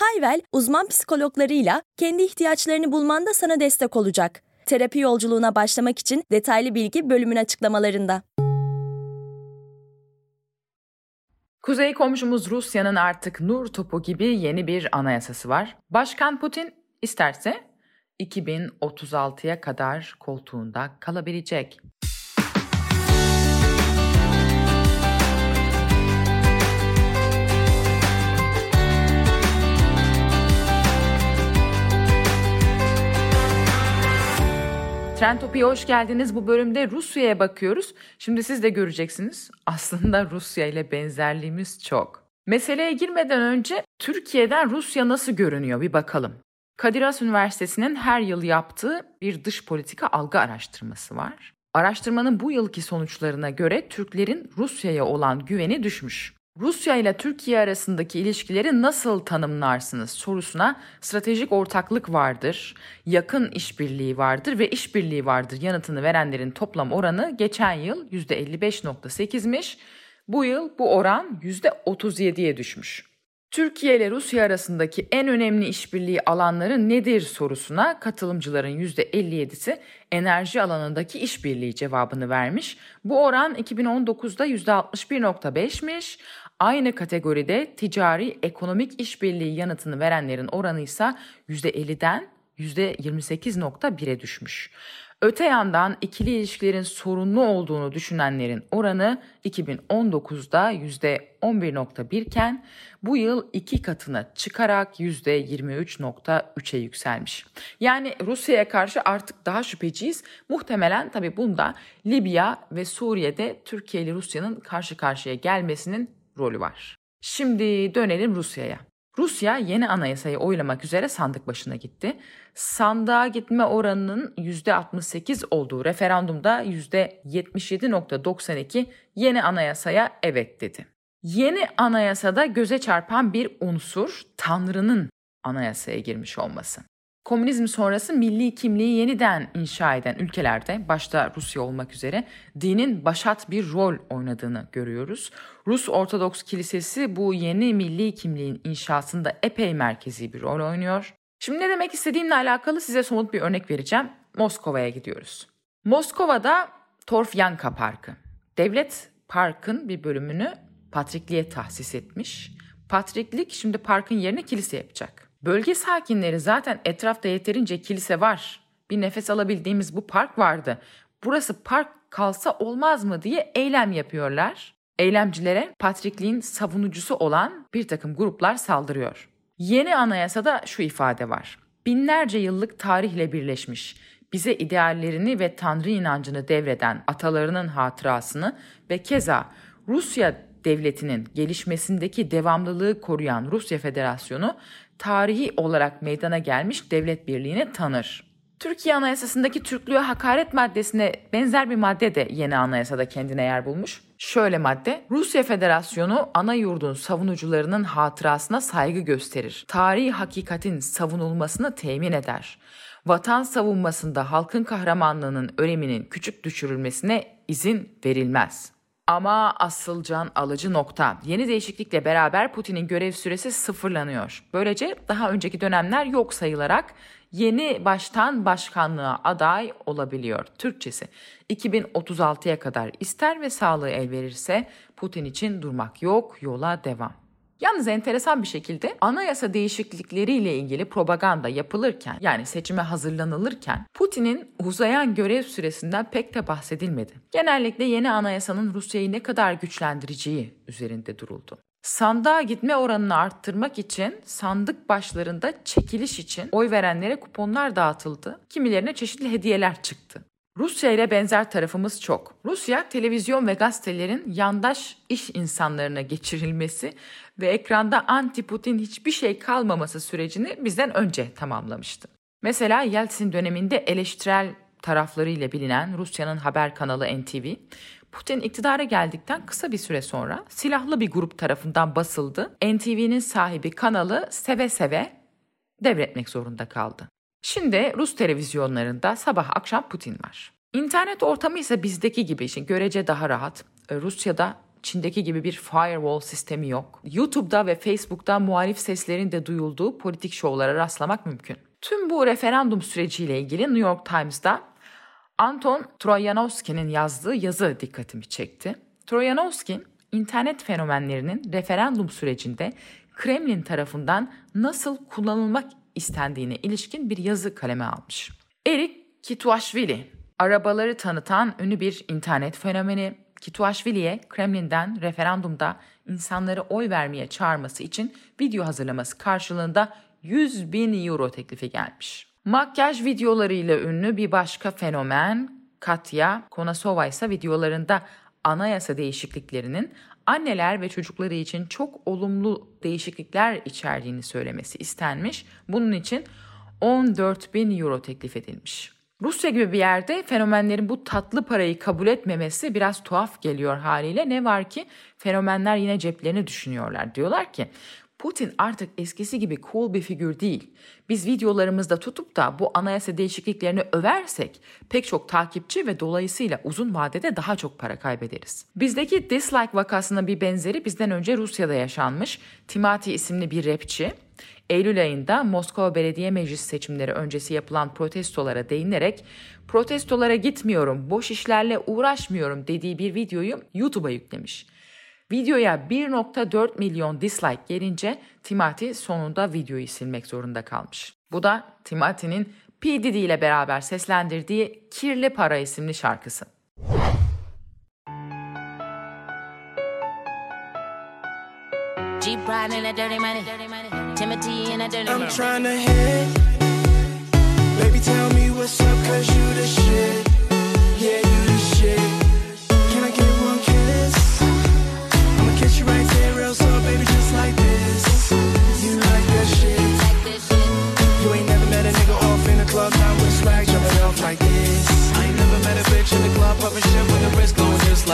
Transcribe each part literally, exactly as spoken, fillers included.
Hayvel, uzman psikologlarıyla kendi ihtiyaçlarını bulmanda sana destek olacak. Terapi yolculuğuna başlamak için detaylı bilgi bölümün açıklamalarında. Kuzey komşumuz Rusya'nın artık nur topu gibi yeni bir anayasası var. Başkan Putin isterse iki bin otuz altıya kadar koltuğunda kalabilecek. Trendopi'ye hoş geldiniz. Bu bölümde Rusya'ya bakıyoruz. Şimdi siz de göreceksiniz. Aslında Rusya ile benzerliğimiz çok. Meseleye girmeden önce Türkiye'den Rusya nasıl görünüyor bir bakalım. Kadir Has Üniversitesi'nin her yıl yaptığı bir dış politika algı araştırması var. Araştırmanın bu yılki sonuçlarına göre Türklerin Rusya'ya olan güveni düşmüş. Rusya ile Türkiye arasındaki ilişkileri nasıl tanımlarsınız sorusuna stratejik ortaklık vardır, yakın işbirliği vardır ve işbirliği vardır yanıtını verenlerin toplam oranı geçen yıl yüzde elli beş virgül sekizmiş, bu yıl bu oran yüzde otuz yediye düşmüş. Türkiye ile Rusya arasındaki en önemli işbirliği alanları nedir sorusuna katılımcıların yüzde elli yedisi enerji alanındaki işbirliği cevabını vermiş. Bu oran iki bin on dokuzda yüzde altmış bir virgül beşmiş. Aynı kategoride ticari ekonomik işbirliği yanıtını verenlerin oranı ise yüzde elliden yüzde yirmi sekiz virgül bire düşmüş. Öte yandan ikili ilişkilerin sorunlu olduğunu düşünenlerin oranı iki bin on dokuzda yüzde on bir virgül bir iken bu yıl iki katına çıkarak yüzde yirmi üç virgül üçe yükselmiş. Yani Rusya'ya karşı artık daha şüpheciyiz. Muhtemelen tabii bunda Libya ve Suriye'de Türkiye ile Rusya'nın karşı karşıya gelmesinin rolü var. Şimdi dönelim Rusya'ya. Rusya yeni anayasayı oylamak üzere sandık başına gitti. Sandığa gitme oranının yüzde altmış sekiz olduğu referandumda yüzde yetmiş yedi virgül doksan iki yeni anayasaya evet dedi. Yeni anayasada göze çarpan bir unsur Tanrı'nın anayasaya girmiş olması. Komünizm sonrası milli kimliği yeniden inşa eden ülkelerde, başta Rusya olmak üzere, dinin başat bir rol oynadığını görüyoruz. Rus Ortodoks Kilisesi bu yeni milli kimliğin inşasında epey merkezi bir rol oynuyor. Şimdi ne demek istediğimle alakalı size somut bir örnek vereceğim. Moskova'ya gidiyoruz. Moskova'da Torfyanka Parkı. Devlet parkın bir bölümünü patrikliğe tahsis etmiş. Patriklik şimdi parkın yerine kilise yapacak. Bölge sakinleri zaten etrafta yeterince kilise var. Bir nefes alabildiğimiz bu park vardı. Burası park kalsa olmaz mı diye eylem yapıyorlar. Eylemcilere patrikliğin savunucusu olan bir takım gruplar saldırıyor. Yeni anayasada şu ifade var. Binlerce yıllık tarihle birleşmiş, bize ideallerini ve Tanrı inancını devreden atalarının hatırasını ve keza Rusya devletinin gelişmesindeki devamlılığı koruyan Rusya Federasyonu tarihi olarak meydana gelmiş devlet birliğini tanır. Türkiye Anayasası'ndaki Türklüğe hakaret maddesine benzer bir madde de yeni anayasada kendine yer bulmuş. Şöyle madde, Rusya Federasyonu ana yurdun savunucularının hatırasına saygı gösterir. Tarihi hakikatin savunulmasını temin eder. Vatan savunmasında halkın kahramanlığının öneminin küçük düşürülmesine izin verilmez. Ama asıl can alıcı nokta. Yeni değişiklikle beraber Putin'in görev süresi sıfırlanıyor. Böylece daha önceki dönemler yok sayılarak yeni baştan başkanlığa aday olabiliyor. Türkçesi iki bin otuz altıya kadar ister ve sağlığı el verirse Putin için durmak yok, yola devam. Yalnız enteresan bir şekilde anayasa değişiklikleriyle ilgili propaganda yapılırken, yani seçime hazırlanılırken Putin'in uzayan görev süresinden pek de bahsedilmedi. Genellikle yeni anayasanın Rusya'yı ne kadar güçlendireceği üzerinde duruldu. Sandığa gitme oranını arttırmak için sandık başlarında çekiliş için oy verenlere kuponlar dağıtıldı. Kimilerine çeşitli hediyeler çıktı. Rusya ile benzer tarafımız çok. Rusya, televizyon ve gazetelerin yandaş iş insanlarına geçirilmesi ve ekranda anti-Putin hiçbir şey kalmaması sürecini bizden önce tamamlamıştı. Mesela Yeltsin döneminde eleştirel taraflarıyla bilinen Rusya'nın haber kanalı N T V, Putin iktidara geldikten kısa bir süre sonra silahlı bir grup tarafından basıldı. N T V'nin sahibi kanalı seve seve devretmek zorunda kaldı. Şimdi Rus televizyonlarında sabah akşam Putin var. İnternet ortamı ise bizdeki gibi, şimdi görece daha rahat. Rusya'da Çin'deki gibi bir firewall sistemi yok. YouTube'da ve Facebook'ta muhalif seslerin de duyulduğu politik şovlara rastlamak mümkün. Tüm bu referandum süreciyle ilgili New York Times'da Anton Troyanovsky'nin yazdığı yazı dikkatimi çekti. Troyanovsky, internet fenomenlerinin referandum sürecinde Kremlin tarafından nasıl kullanılmak istendiğine ilişkin bir yazı kaleme almış. Eric Kituashvili, arabaları tanıtan ünlü bir internet fenomeni, Kituashvili'ye Kremlin'den referandumda insanları oy vermeye çağırması için video hazırlaması karşılığında yüz bin euro teklifi gelmiş. Makyaj videolarıyla ünlü bir başka fenomen Katya Konasova ise videolarında anayasa değişikliklerinin anneler ve çocukları için çok olumlu değişiklikler içerdiğini söylemesi istenmiş. Bunun için on dört bin euro teklif edilmiş. Rusya gibi bir yerde fenomenlerin bu tatlı parayı kabul etmemesi biraz tuhaf geliyor haliyle. Ne var ki fenomenler yine ceplerini düşünüyorlar. Diyorlar ki Putin artık eskisi gibi cool bir figür değil. Biz videolarımızda tutup da bu anayasa değişikliklerini översek pek çok takipçi ve dolayısıyla uzun vadede daha çok para kaybederiz. Bizdeki dislike vakasının bir benzeri bizden önce Rusya'da yaşanmış. Timati isimli bir rapçi Eylül ayında Moskova Belediye Meclisi seçimleri öncesi yapılan protestolara değinerek protestolara gitmiyorum, boş işlerle uğraşmıyorum dediği bir videoyu YouTube'a yüklemiş. Videoya bir nokta dört milyon dislike gelince Timati sonunda videoyu silmek zorunda kalmış. Bu da Timati'nin P Diddy ile beraber seslendirdiği Kirli Para isimli şarkısı.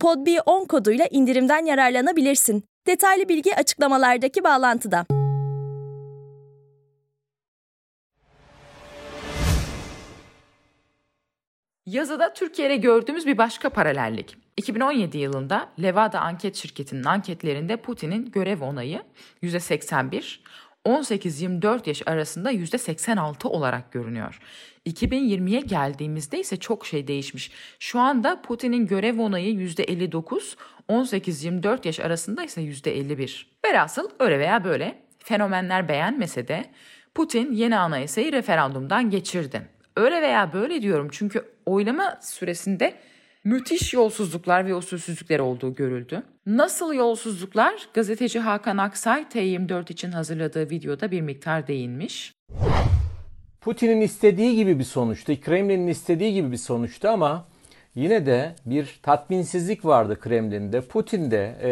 Podb on koduyla indirimden yararlanabilirsin. Detaylı bilgi açıklamalardaki bağlantıda. Yazıda Türkiye'de gördüğümüz bir başka paralellik. iki bin on yedi yılında Levada anket şirketinin anketlerinde Putin'in görev onayı yüzde seksen bir, on sekiz yirmi dört yaş arasında yüzde seksen altı olarak görünüyor. iki bin yirmiye geldiğimizde ise çok şey değişmiş. Şu anda Putin'in görev onayı yüzde elli dokuz, on sekiz yirmi dört yaş arasında ise yüzde elli bir. Velhasıl öyle veya böyle fenomenler beğenmese de Putin yeni anayasayı referandumdan geçirdi. Öyle veya böyle diyorum çünkü oylama süresinde müthiş yolsuzluklar ve usulsüzlükler olduğu görüldü. Nasıl yolsuzluklar? Gazeteci Hakan Aksay T yirmi dört için hazırladığı videoda bir miktar değinmiş. Putin'in istediği gibi bir sonuçtu, Kremlin'in istediği gibi bir sonuçtu ama yine de bir tatminsizlik vardı Kremlin'de, Putin'de. E,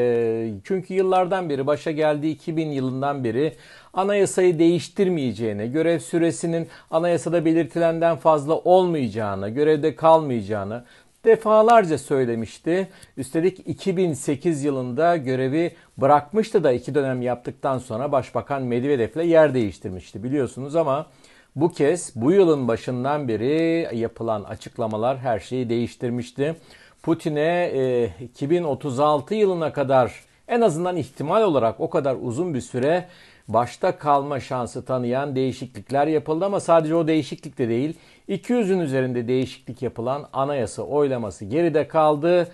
çünkü yıllardan beri, başa geldiği iki bin yılından beri anayasayı değiştirmeyeceğine, görev süresinin anayasada belirtilenden fazla olmayacağına, görevde kalmayacağına defalarca söylemişti. Üstelik iki bin sekiz yılında görevi bırakmıştı da iki dönem yaptıktan sonra Başbakan Medvedev'le yer değiştirmişti biliyorsunuz ama bu kez bu yılın başından beri yapılan açıklamalar her şeyi değiştirmişti. Putin'e e, iki bin otuz altı yılına kadar en azından ihtimal olarak o kadar uzun bir süre başta kalma şansı tanıyan değişiklikler yapıldı ama sadece o değişiklik de değil. iki yüzün üzerinde değişiklik yapılan anayasa oylaması geride kaldı.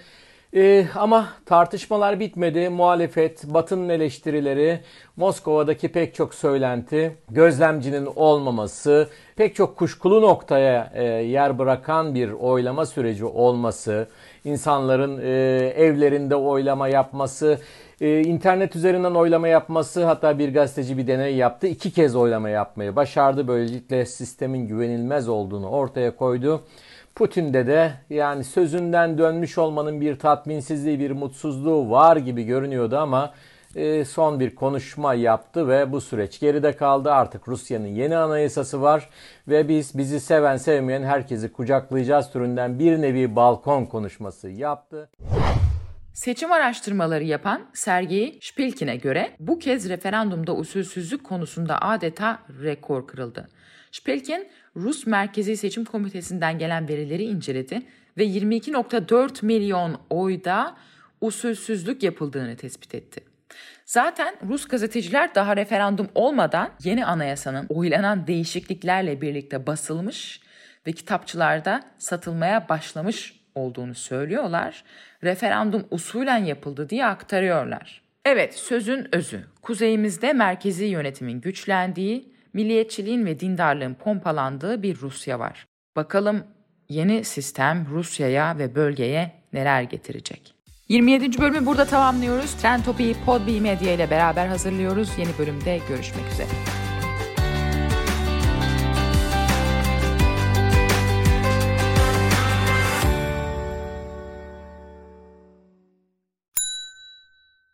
Ee, ama tartışmalar bitmedi. Muhalefet, Batı'nın eleştirileri, Moskova'daki pek çok söylenti, gözlemcinin olmaması, pek çok kuşkulu noktaya e, yer bırakan bir oylama süreci olması, insanların e, evlerinde oylama yapması, e, internet üzerinden oylama yapması, hatta bir gazeteci bir deney yaptı. İki kez oylama yapmayı başardı. Böylelikle sistemin güvenilmez olduğunu ortaya koydu. Putin'de de yani sözünden dönmüş olmanın bir tatminsizliği, bir mutsuzluğu var gibi görünüyordu ama son bir konuşma yaptı ve bu süreç geride kaldı. Artık Rusya'nın yeni anayasası var ve biz bizi seven sevmeyen herkesi kucaklayacağız türünden bir nevi balkon konuşması yaptı. Seçim araştırmaları yapan Sergey Shpilkin'e göre bu kez referandumda usulsüzlük konusunda adeta rekor kırıldı. Shpilkin, Rus Merkezi Seçim Komitesi'nden gelen verileri inceledi ve yirmi iki virgül dört milyon oyda usulsüzlük yapıldığını tespit etti. Zaten Rus gazeteciler daha referandum olmadan yeni anayasanın oylanan değişikliklerle birlikte basılmış ve kitapçılarda satılmaya başlamış olduğunu söylüyorlar. Referandum usulen yapıldı diye aktarıyorlar. Evet, sözün özü. Kuzeyimizde merkezi yönetimin güçlendiği, milliyetçiliğin ve dindarlığın pompalandığı bir Rusya var. Bakalım yeni sistem Rusya'ya ve bölgeye neler getirecek? yirmi yedinci bölümü burada tamamlıyoruz. Trendopi'yi Podb Media ile beraber hazırlıyoruz. Yeni bölümde görüşmek üzere.